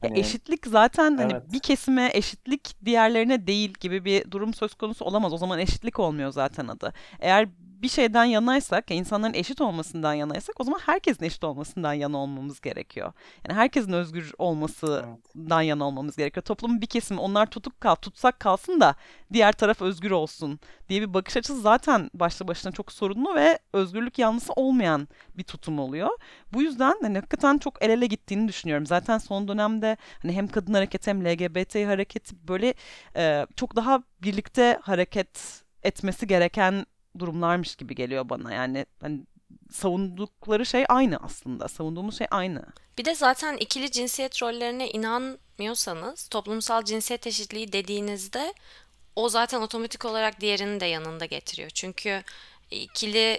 Hani, eşitlik zaten hani evet. Bir kesime eşitlik diğerlerine değil gibi bir durum söz konusu olamaz. O zaman eşitlik olmuyor zaten adı. Eğer bir şeyden yanaysak, ya insanların eşit olmasından yanaysak o zaman herkesin eşit olmasından yana olmamız gerekiyor. Yani herkesin özgür olmasından yana olmamız gerekiyor. Toplumun bir kesimi onlar tutuk kal, tutsak kalsın da diğer taraf özgür olsun diye bir bakış açısı zaten başlı başına çok sorunlu ve özgürlük yanlısı olmayan bir tutum oluyor. Bu yüzden hani hakikaten çok el ele gittiğini düşünüyorum. Zaten son dönemde hani hem kadın hareketi hem L G B T hareketi böyle e, çok daha birlikte hareket etmesi gereken durumlarmış gibi geliyor bana. Yani hani savundukları şey aynı aslında. Savunduğumuz şey aynı. Bir de zaten ikili cinsiyet rollerine inanmıyorsanız toplumsal cinsiyet eşitliği dediğinizde o zaten otomatik olarak diğerini de yanında getiriyor. Çünkü ikili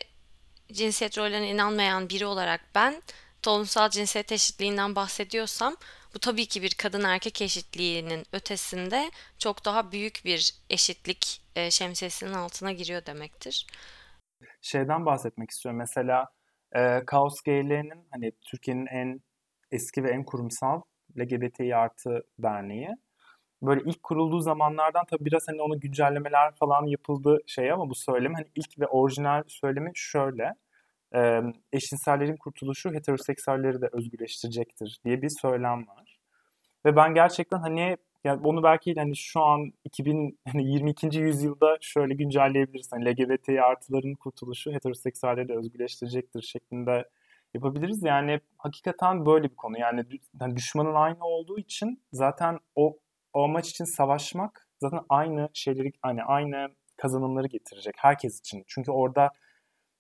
cinsiyet rollerine inanmayan biri olarak ben toplumsal cinsiyet eşitliğinden bahsediyorsam bu tabii ki bir kadın erkek eşitliğinin ötesinde çok daha büyük bir eşitlik şemsiyesinin altına giriyor demektir. Şeyden bahsetmek istiyorum. Mesela e, Kaos G L'nin hani Türkiye'nin en eski ve en kurumsal L G B T İ+ derneği. Böyle ilk kurulduğu zamanlardan tabii biraz hani onun güncellemeler falan yapıldı şey ama bu söylemi hani ilk ve orijinal söylemi şöyle. E, eşcinsellerin kurtuluşu heteroseksüelleri de özgürleştirecektir diye bir söylem var. Ve ben gerçekten hani yani onu belki hani şu an yirmi ikinci yüzyılda şöyle güncelleyebiliriz. Hani L G B T İ+ artıların kurtuluşu heteroseksüelleri de özgürleştirecektir şeklinde yapabiliriz. Yani hakikaten böyle bir konu. Yani düşmanın aynı olduğu için zaten o, o amaç için savaşmak zaten aynı şeyleri hani aynı kazanımları getirecek herkes için. Çünkü orada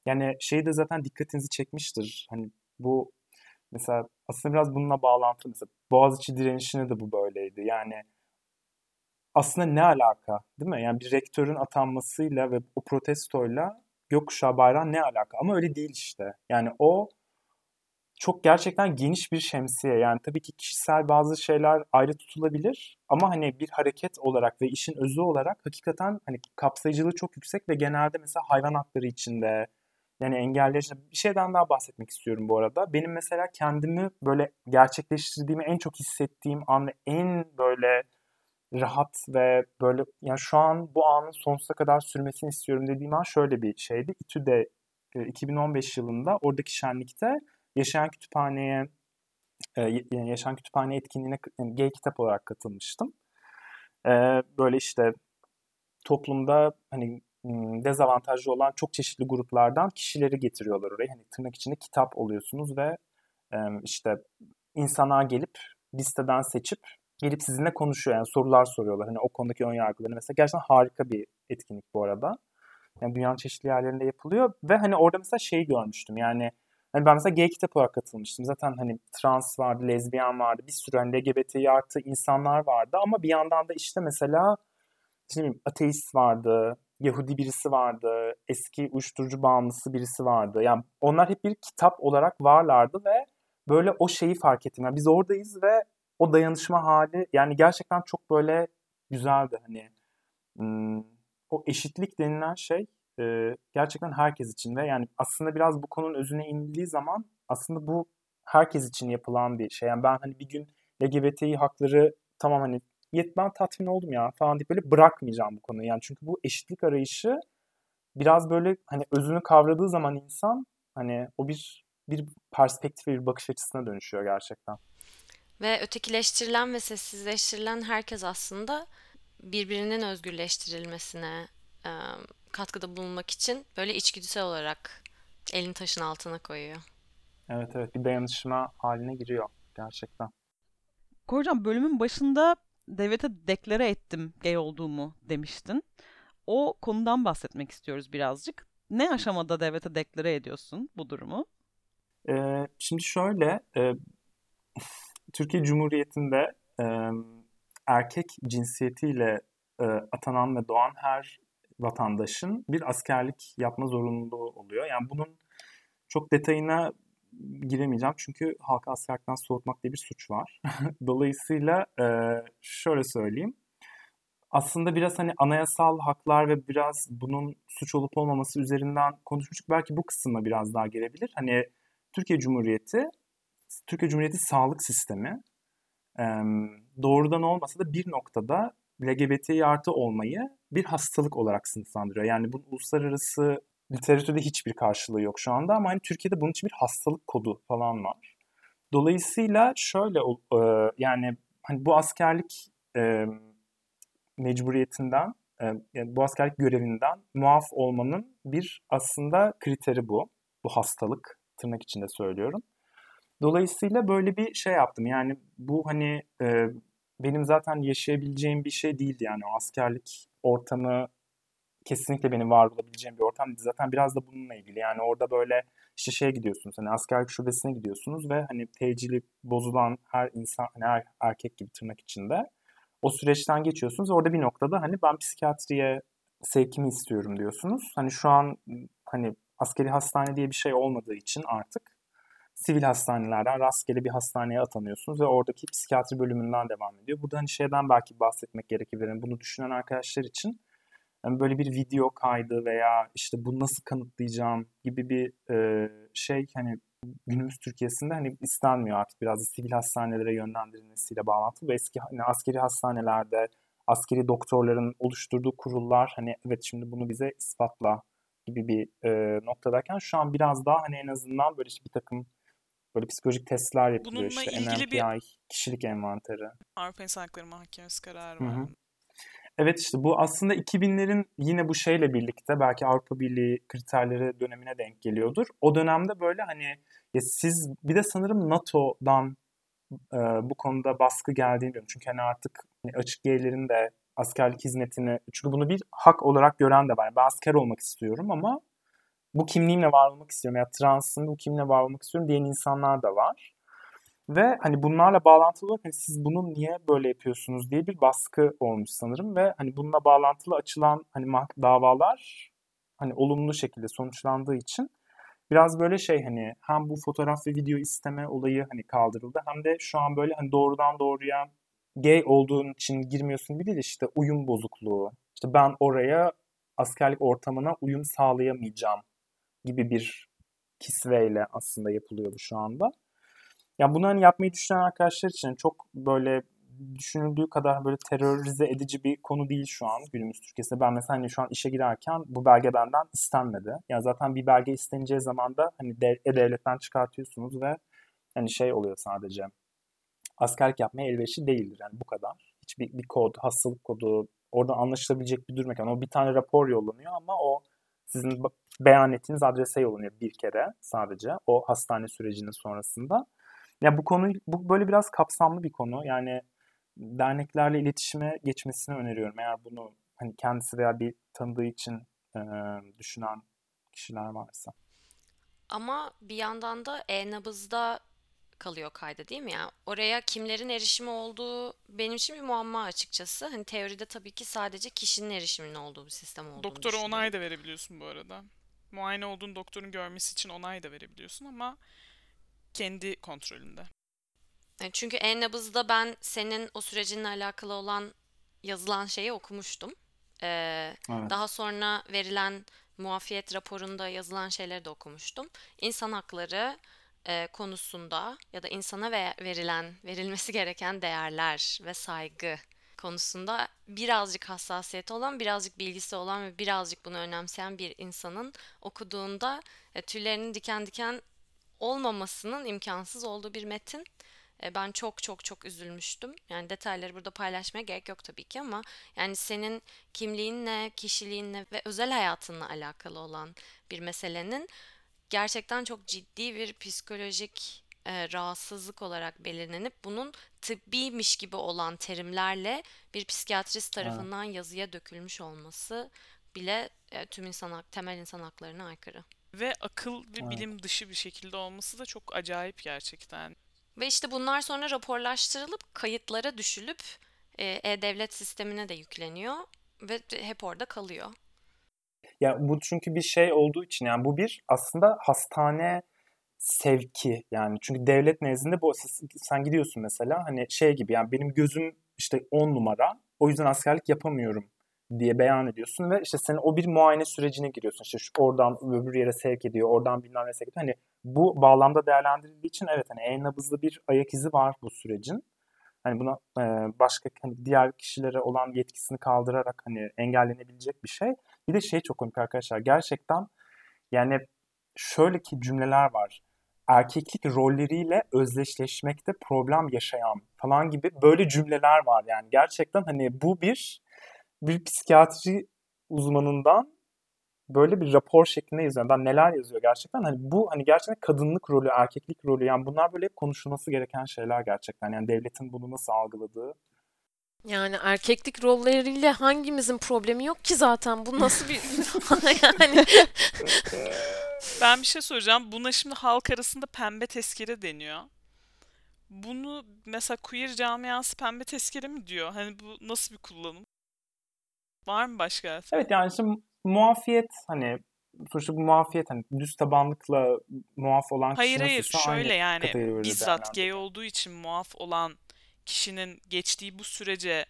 yani şey de zaten dikkatinizi çekmiştir. Hani bu mesela aslında biraz bununla bağlantılı. Mesela Boğaziçi direnişine de bu böyleydi. Yani aslında ne alaka değil mi? Yani bir rektörün atanmasıyla ve o protestoyla gökkuşağı bayrağı ne alaka? Ama öyle değil işte. Yani o çok gerçekten geniş bir şemsiye. Yani tabii ki kişisel bazı şeyler ayrı tutulabilir. Ama hani bir hareket olarak ve işin özü olarak hakikaten hani kapsayıcılığı çok yüksek ve genelde mesela hayvan hakları içinde yani engelleyici bir şeyden daha bahsetmek istiyorum bu arada. Benim mesela kendimi böyle gerçekleştirdiğimi en çok hissettiğim an ve en böyle rahat ve böyle yani şu an bu anın sonsuza kadar sürmesini istiyorum dediğim an şöyle bir şeydi. İTÜ'de iki bin on beş yılında oradaki şenlikte Yaşayan Kütüphane'ye yani Yaşayan Kütüphane etkinliğine yani gay kitap olarak katılmıştım. Böyle işte toplumda hani dezavantajlı olan çok çeşitli gruplardan kişileri getiriyorlar oraya. Hani tırnak içinde kitap oluyorsunuz ve e, işte insana gelip listeden seçip gelip sizinle konuşuyor. Yani sorular soruyorlar. Hani o konudaki ön yargılarını mesela gerçekten harika bir etkinlik bu arada. Yani dünyanın çeşitli yerlerinde yapılıyor ve hani orada mesela şeyi görmüştüm. Yani hani ben mesela gay kitap olarak katılmıştım. Zaten hani trans vardı, lezbiyen vardı, bir sürü hani L G B T İ+ artı insanlar vardı ama bir yandan da işte mesela şimdi ateist vardı. Yahudi birisi vardı, eski uyuşturucu bağımlısı birisi vardı. Yani onlar hep bir kitap olarak varlardı ve böyle o şeyi fark ettim. Yani biz oradayız ve o dayanışma hali yani gerçekten çok böyle güzeldi. Hani o eşitlik denilen şey gerçekten herkes için ve yani aslında biraz bu konunun özüne indiği zaman aslında bu herkes için yapılan bir şey. Yani ben hani bir gün L G B T İ hakları tamam hani yetmen tatmin oldum ya falan deyip böyle bırakmayacağım bu konuyu. Yani çünkü bu eşitlik arayışı biraz böyle hani özünü kavradığı zaman insan hani o bir bir perspektif ve bir bakış açısına dönüşüyor gerçekten. Ve ötekileştirilen ve sessizleştirilen herkes aslında birbirinin özgürleştirilmesine e, katkıda bulunmak için böyle içgüdüsel olarak elini taşın altına koyuyor. Evet evet bir dayanışma haline giriyor gerçekten. Korcan bölümün başında devlete deklare ettim gay olduğumu demiştin. O konudan bahsetmek istiyoruz birazcık. Ne aşamada devlete deklare ediyorsun bu durumu? Ee, şimdi şöyle, e, Türkiye Cumhuriyeti'nde e, erkek cinsiyetiyle e, atanan ve doğan her vatandaşın bir askerlik yapma zorunluluğu oluyor. Yani bunun çok detayına giremeyeceğim çünkü halka askerlikten soğutmak diye bir suç var. Dolayısıyla e, şöyle söyleyeyim. Aslında biraz hani anayasal haklar ve biraz bunun suç olup olmaması üzerinden konuşmuştuk. Belki bu kısmına biraz daha gelebilir. Hani Türkiye Cumhuriyeti, Türkiye Cumhuriyeti sağlık sistemi e, doğrudan olmasa da bir noktada L G B T İ artı olmayı bir hastalık olarak sınıflandırıyor. Yani bunun uluslararası literatürde hiçbir karşılığı yok şu anda ama hani Türkiye'de bunun için bir hastalık kodu falan var. Dolayısıyla şöyle e, yani hani bu askerlik e, mecburiyetinden, e, yani bu askerlik görevinden muaf olmanın bir aslında kriteri bu. Bu hastalık, tırnak içinde söylüyorum. Dolayısıyla böyle bir şey yaptım. Yani bu hani e, benim zaten yaşayabileceğim bir şey değildi. Yani o askerlik ortamı kesinlikle benim var olabileceğim bir ortam değildi. Zaten biraz da bununla ilgili. Yani orada böyle işte şeye gidiyorsunuz. Hani askerlik şubesine gidiyorsunuz ve hani tecili bozulan her insan, hani her erkek gibi tırnak içinde o süreçten geçiyorsunuz. Orada bir noktada hani ben psikiyatriye sevkimi istiyorum diyorsunuz. Hani şu an hani askeri hastane diye bir şey olmadığı için artık sivil hastanelerden rastgele bir hastaneye atanıyorsunuz ve oradaki psikiyatri bölümünden devam ediyor. Burada hani şeyden belki bahsetmek gerekebilir. Yani bunu düşünen arkadaşlar için yani böyle bir video kaydı veya işte bunu nasıl kanıtlayacağım gibi bir e, şey hani günümüz Türkiye'sinde hani istenmiyor artık. Biraz da sivil hastanelere yönlendirilmesiyle bağlantılı ve eski hani askeri hastanelerde askeri doktorların oluşturduğu kurullar hani evet şimdi bunu bize ispatla gibi bir e, noktadayken şu an biraz daha hani en azından böyle işte bir takım böyle psikolojik testler yapılıyor. Bununla işte N M P A, bir... kişilik envanteri. Avrupa İnsan Hakları Mahkemesi kararı var. Evet işte bu aslında iki binlerin yine bu şeyle birlikte belki Avrupa Birliği kriterleri dönemine denk geliyordur. O dönemde böyle hani ya siz bir de sanırım NATO'dan e, bu konuda baskı geldiğini diyorum. Çünkü hani artık hani açık geylerin de askerlik hizmetini, çünkü bunu bir hak olarak gören de var. Yani ben asker olmak istiyorum ama bu kimliğimle var olmak istiyorum ya transın bu kimliğimle var olmak istiyorum diyen insanlar da var. Ve hani bunlarla bağlantılı olarak hani siz bunu niye böyle yapıyorsunuz diye bir baskı olmuş sanırım ve hani bununla bağlantılı açılan hani davalar hani olumlu şekilde sonuçlandığı için biraz böyle şey hani hem bu fotoğraf ve video isteme olayı hani kaldırıldı hem de şu an böyle hani doğrudan doğruya gay olduğun için girmiyorsun gibi değil işte uyum bozukluğu. İşte ben oraya askerlik ortamına uyum sağlayamayacağım gibi bir kisveyle aslında yapılıyor bu şu anda. Yani bunu hani yapmayı düşünen arkadaşlar için çok böyle düşünüldüğü kadar böyle terörize edici bir konu değil şu an günümüz Türkiye'sinde. Ben mesela hani şu an işe girerken bu belge benden istenmedi. Yani zaten bir belge isteneceği zaman da hani E-Devlet'ten çıkartıyorsunuz ve hani şey oluyor sadece. Askerlik yapmaya elverişli değildir yani bu kadar. Hiçbir bir kod, hastalık kodu, orada anlaşılabilecek bir durum. Yani o bir tane rapor yollanıyor ama o sizin beyan ettiğiniz adrese yollanıyor bir kere sadece. O hastane sürecinin sonrasında. Ya bu konu bu böyle biraz kapsamlı bir konu. Yani derneklerle iletişime geçmesini öneriyorum. Eğer bunu hani kendisi veya bir tanıdığı için e, düşünen kişiler varsa. Ama bir yandan da E-Nabız'da kalıyor kaydı değil mi? Yani oraya kimlerin erişimi olduğu benim için bir muamma açıkçası. Hani teoride tabii ki sadece kişinin erişiminin olduğu bir sistem olduğunu doktora düşünüyorum. Doktora onay da verebiliyorsun bu arada. Muayene olduğun doktorun görmesi için onay da verebiliyorsun ama kendi kontrolünde. Çünkü E-Nabız'da ben senin o sürecinle alakalı olan yazılan şeyi okumuştum. Ee, evet. Daha sonra verilen muafiyet raporunda yazılan şeyleri de okumuştum. İnsan hakları e, konusunda ya da insana ve- verilen, verilmesi gereken değerler ve saygı konusunda birazcık hassasiyeti olan, birazcık bilgisi olan ve birazcık bunu önemseyen bir insanın okuduğunda e, tüylerinin diken diken olmamasının imkansız olduğu bir metin. Ben çok çok çok üzülmüştüm. Yani detayları burada paylaşmaya gerek yok tabii ki ama yani senin kimliğinle, kişiliğinle ve özel hayatınla alakalı olan bir meselenin gerçekten çok ciddi bir psikolojik e, rahatsızlık olarak belirlenip bunun tıbbiymiş gibi olan terimlerle bir psikiyatrist tarafından evet. yazıya dökülmüş olması bile e, tüm insan temel insan haklarına aykırı. Ve akıl ve bilim dışı bir şekilde olması da çok acayip gerçekten. Ve işte bunlar sonra raporlaştırılıp kayıtlara düşülüp e-devlet sistemine de yükleniyor ve hep orada kalıyor. Ya bu çünkü bir şey olduğu için yani bu bir aslında hastane sevki yani, çünkü devlet nezdinde bu, sen gidiyorsun mesela hani şey gibi yani benim gözüm işte on numara o yüzden askerlik yapamıyorum diye beyan ediyorsun ve işte senin o bir muayene sürecine giriyorsun, işte şu oradan öbür yere sevk ediyor, oradan bilmem ne sevk ediyor. Hani bu bağlamda değerlendirildiği için evet hani e-nabızlı bir ayak izi var bu sürecin. Hani buna e, başka hani diğer kişilere olan yetkisini kaldırarak hani engellenebilecek bir şey. Bir de şey çok komik arkadaşlar. Gerçekten yani şöyle ki cümleler var. Erkeklik rolleriyle özdeşleşmekte problem yaşayan falan gibi böyle cümleler var yani. Gerçekten hani bu bir bir psikiyatri uzmanından böyle bir rapor şeklinde yazıyor. Ben neler yazıyor gerçekten. Hani bu hani gerçekten kadınlık rolü, erkeklik rolü yani bunlar böyle konuşulması gereken şeyler gerçekten. Yani devletin bunu nasıl algıladığı. Yani erkeklik rolleriyle hangimizin problemi yok ki zaten. Bu nasıl bir yani. Ben bir şey soracağım. Buna şimdi halk arasında pembe tezkere deniyor. Bunu mesela queer camiası pembe tezkere mi diyor? Hani bu nasıl bir kullanım? Var mı başka? Evet yani şimdi muafiyet hani sonuçta bu muafiyet hani düz tabanlıkla muaf olan hayır, kişinin hayır, şöyle yani bizzat gay olduğu için muaf olan kişinin geçtiği bu sürece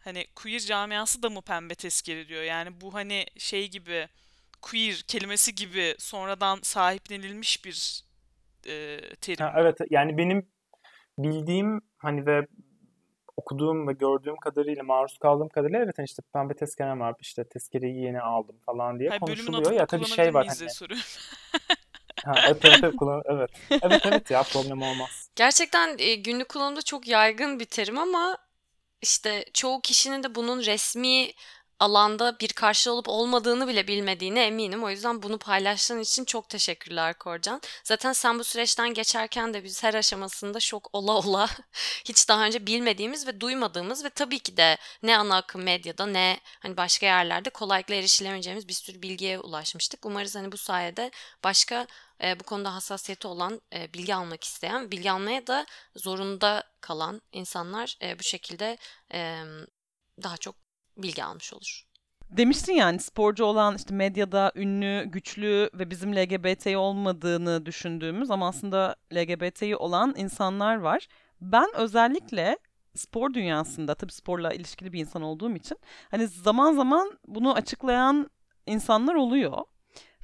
hani queer camiası da mı pembe tezkere diyor? Yani bu hani şey gibi queer kelimesi gibi sonradan sahiplenilmiş bir e, terim. Ha, evet yani benim bildiğim hani ve okuduğum ve gördüğüm kadarıyla, maruz kaldığım kadarıyla evet işte pembe tezkerem var, işte tezkereyi yeni aldım falan diye ha, konuşuluyor. Ya tabii şey var hani. Ha, evet, evet, evet, kullan- evet. evet evet ya problem olmaz. Gerçekten e, günlük kullanımda çok yaygın bir terim ama işte çoğu kişinin de bunun resmi alanda bir karşılığı olup olmadığını bile bilmediğine eminim. O yüzden bunu paylaştığın için çok teşekkürler Korcan. Zaten sen bu süreçten geçerken de biz her aşamasında şok ola ola hiç daha önce bilmediğimiz ve duymadığımız ve tabii ki de ne ana akım medyada ne hani başka yerlerde kolaylıkla erişilemeyeceğimiz bir sürü bilgiye ulaşmıştık. Umarız hani bu sayede başka e, bu konuda hassasiyeti olan, e, bilgi almak isteyen, bilgi almaya da zorunda kalan insanlar e, bu şekilde e, daha çok bilgi almış olur. Demiştin yani sporcu olan, işte medyada ünlü, güçlü ve bizim L G B T'yi olmadığını düşündüğümüz ama aslında L G B T'yi olan insanlar var. Ben özellikle spor dünyasında, tabii sporla ilişkili bir insan olduğum için hani zaman zaman bunu açıklayan insanlar oluyor.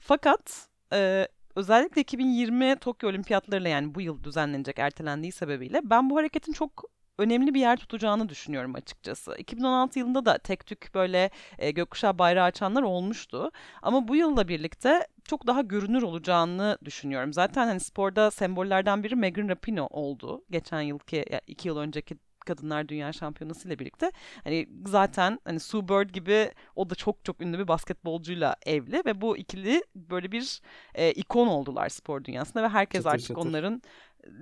Fakat e, özellikle iki bin yirmi Tokyo Olimpiyatlarıyla yani bu yıl düzenlenecek ertelendiği sebebiyle ben bu hareketin çok önemli bir yer tutacağını düşünüyorum açıkçası. iki bin on altı yılında da tek tük böyle e, gökkuşağı bayrağı açanlar olmuştu. Ama bu yılla birlikte çok daha görünür olacağını düşünüyorum. Zaten hani sporda sembollerden biri Megan Rapinoe oldu. Geçen yılki, iki yıl önceki Kadınlar Dünya Şampiyonası ile birlikte. Hani zaten hani Sue Bird gibi o da çok çok ünlü bir basketbolcuyla evli ve bu ikili böyle bir e, ikon oldular spor dünyasında ve herkes çatır, artık çatır. Onların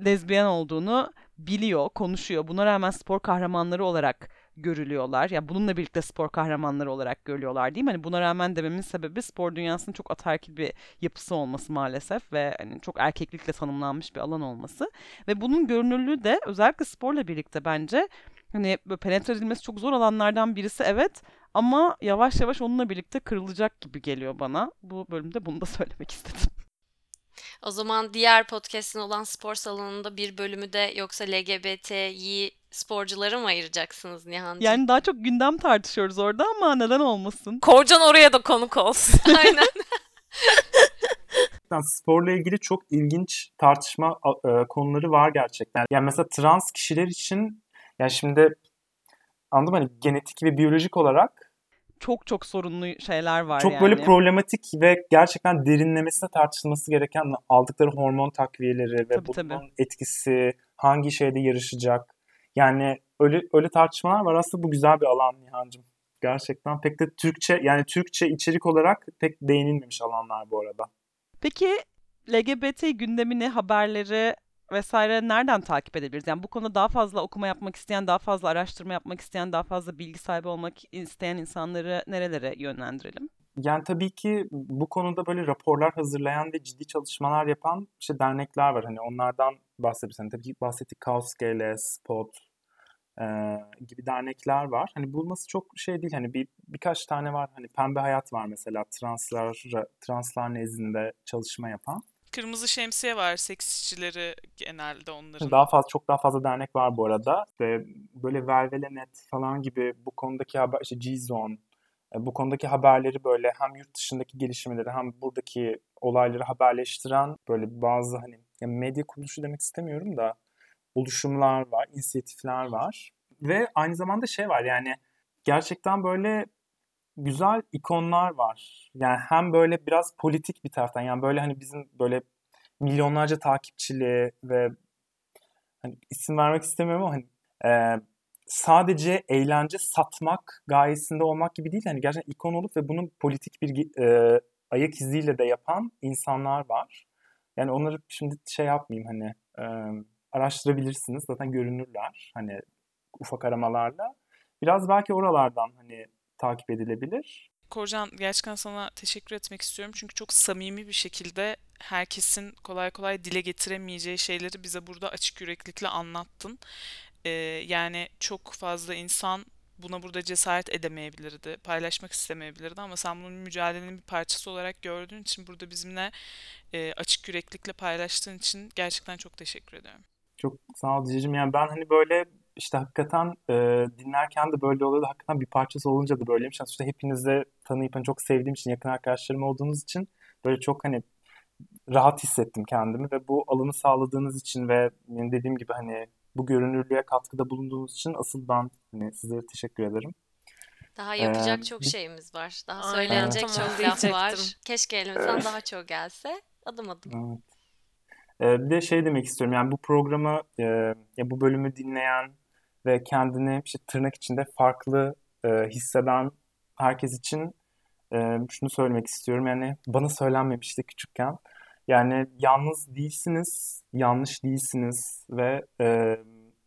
lezbiyen olduğunu biliyor, konuşuyor. Buna rağmen spor kahramanları olarak görülüyorlar. Ya yani bununla birlikte spor kahramanları olarak görülüyorlar değil mi? Hani buna rağmen dememin sebebi spor dünyasının çok atarkil bir yapısı olması maalesef ve hani çok erkeklikle tanımlanmış bir alan olması. Ve bunun görünürlüğü de özellikle sporla birlikte bence hani penetre edilmesi çok zor alanlardan birisi evet ama yavaş yavaş onunla birlikte kırılacak gibi geliyor bana. Bu bölümde bunu da söylemek istedim. O zaman diğer podcast'in olan spor salonunda bir bölümü de yoksa L G B T'yi sporculara mı ayıracaksınız Nihan'cığım? Yani daha çok gündem tartışıyoruz orada ama neden olmasın? Korcan oraya da konuk olsun. Aynen. Yani sporla ilgili çok ilginç tartışma e, konuları var gerçekten. Yani mesela trans kişiler için yani şimdi anladın mı? Hani genetik ve biyolojik olarak çok çok sorunlu şeyler var çok yani. Çok böyle problematik ve gerçekten derinlemesine tartışılması gereken aldıkları hormon takviyeleri ve tabii, bunun tabii. etkisi hangi şeyde yarışacak. Yani öyle öyle tartışmalar var. Aslında bu güzel bir alan Nihancığım. Gerçekten pek de Türkçe yani Türkçe içerik olarak pek değinilmemiş alanlar bu arada. Peki L G B T gündemini, haberleri vesaire nereden takip edebiliriz? Yani bu konuda daha fazla okuma yapmak isteyen, daha fazla araştırma yapmak isteyen, daha fazla bilgi sahibi olmak isteyen insanları nerelere yönlendirelim? Yani tabii ki bu konuda böyle raporlar hazırlayan ve ciddi çalışmalar yapan işte dernekler var. Hani onlardan bahsedebiliriz. Tabii ki bahsettik Kaos, G L, Spot e, gibi dernekler var. Hani bulması çok şey değil. Hani bir birkaç tane var. Hani Pembe Hayat var mesela translar translar nezdinde çalışma yapan. Kırmızı Şemsiye var, seks işçileri genelde onların. Daha fazla, çok daha fazla dernek var bu arada. İşte böyle Velvele Net falan gibi bu konudaki haber, işte G-Zone, bu konudaki haberleri böyle hem yurt dışındaki gelişmeleri hem buradaki olayları haberleştiren böyle bazı hani medya kuruluşu demek istemiyorum da oluşumlar var, inisiyatifler var. Ve aynı zamanda şey var, yani gerçekten böyle güzel ikonlar var. Yani hem böyle biraz politik bir taraftan, yani böyle hani bizim böyle milyonlarca takipçili ve hani isim vermek istemiyorum ama hani e, sadece eğlence satmak gayesinde olmak gibi değil. Hani gerçekten ikon olup ve bunun politik bir e, ayak iziyle de yapan insanlar var. Yani onları şimdi şey yapmayayım hani e, araştırabilirsiniz. Zaten görünürler hani ufak aramalarla. Biraz belki oralardan hani takip edilebilir. Korcan, gerçekten sana teşekkür etmek istiyorum. Çünkü çok samimi bir şekilde herkesin kolay kolay dile getiremeyeceği şeyleri bize burada açık yüreklilikle anlattın. Ee, yani çok fazla insan buna burada cesaret edemeyebilirdi, paylaşmak istemeyebilirdi ama sen bunun mücadelenin bir parçası olarak gördüğün için, burada bizimle e, açık yüreklilikle paylaştığın için gerçekten çok teşekkür ediyorum. Çok sağ ol Cicim. Yani ben hani böyle İşte hakikaten e, dinlerken de böyle oluyordu. Hakikaten bir parçası olunca da böyleymiş. Yani işte hepinizi tanıyıp hani çok sevdiğim için, yakın arkadaşlarım olduğunuz için böyle çok hani rahat hissettim kendimi ve bu alanı sağladığınız için ve dediğim gibi hani bu görünürlüğe katkıda bulunduğunuz için asıl ben hani size teşekkür ederim. Daha yapacak ee, çok şeyimiz var. Daha söylenecek evet. Çok laf var. Keşke elimizden evet. Daha çok gelse. Adım adım. Evet. Ee, bir de şey demek istiyorum. Yani bu programı, e, ya bu bölümü dinleyen ve kendini işte tırnak içinde farklı e, hisseden herkes için e, şunu söylemek istiyorum. Yani bana söylenmemişti küçükken. Yani yalnız değilsiniz, yanlış değilsiniz ve e,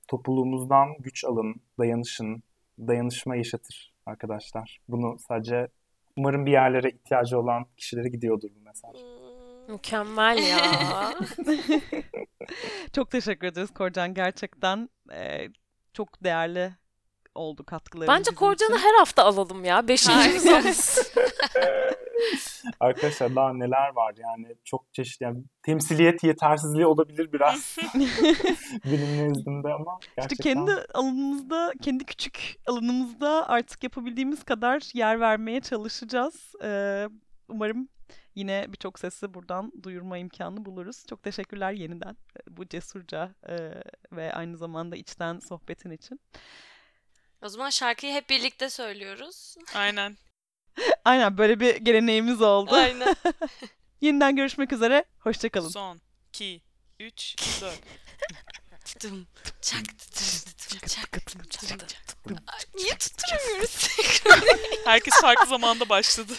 topluluğumuzdan güç alın, dayanışın, dayanışma yaşatır arkadaşlar. Bunu sadece umarım bir yerlere ihtiyacı olan kişilere gidiyordur bu mesaj. Mükemmel ya. Çok teşekkür ederiz Korcan. Gerçekten e, çok değerli oldu katkıları. Bence Korcan'ı için her hafta alalım ya. Beşincimiz olsun. Arkadaşlar daha neler var yani. Çok çeşitli. Yani, temsiliyet yetersizliği olabilir biraz. Benim nezdimde ama gerçekten. İşte kendi alanımızda, kendi küçük alanımızda artık yapabildiğimiz kadar yer vermeye çalışacağız. Ee, umarım yine birçok sesi buradan duyurma imkanı buluruz. Çok teşekkürler yeniden bu cesurca e, ve aynı zamanda içten sohbetin için. O zaman şarkıyı hep birlikte söylüyoruz. Aynen. Aynen, böyle bir geleneğimiz oldu. Aynen. Yeniden görüşmek üzere. Hoşçakalın. Son, iki, üç, dört. Tıktım, çaktım, çaktım. Niye tutturamıyoruz? Herkes farklı zamanda başladı.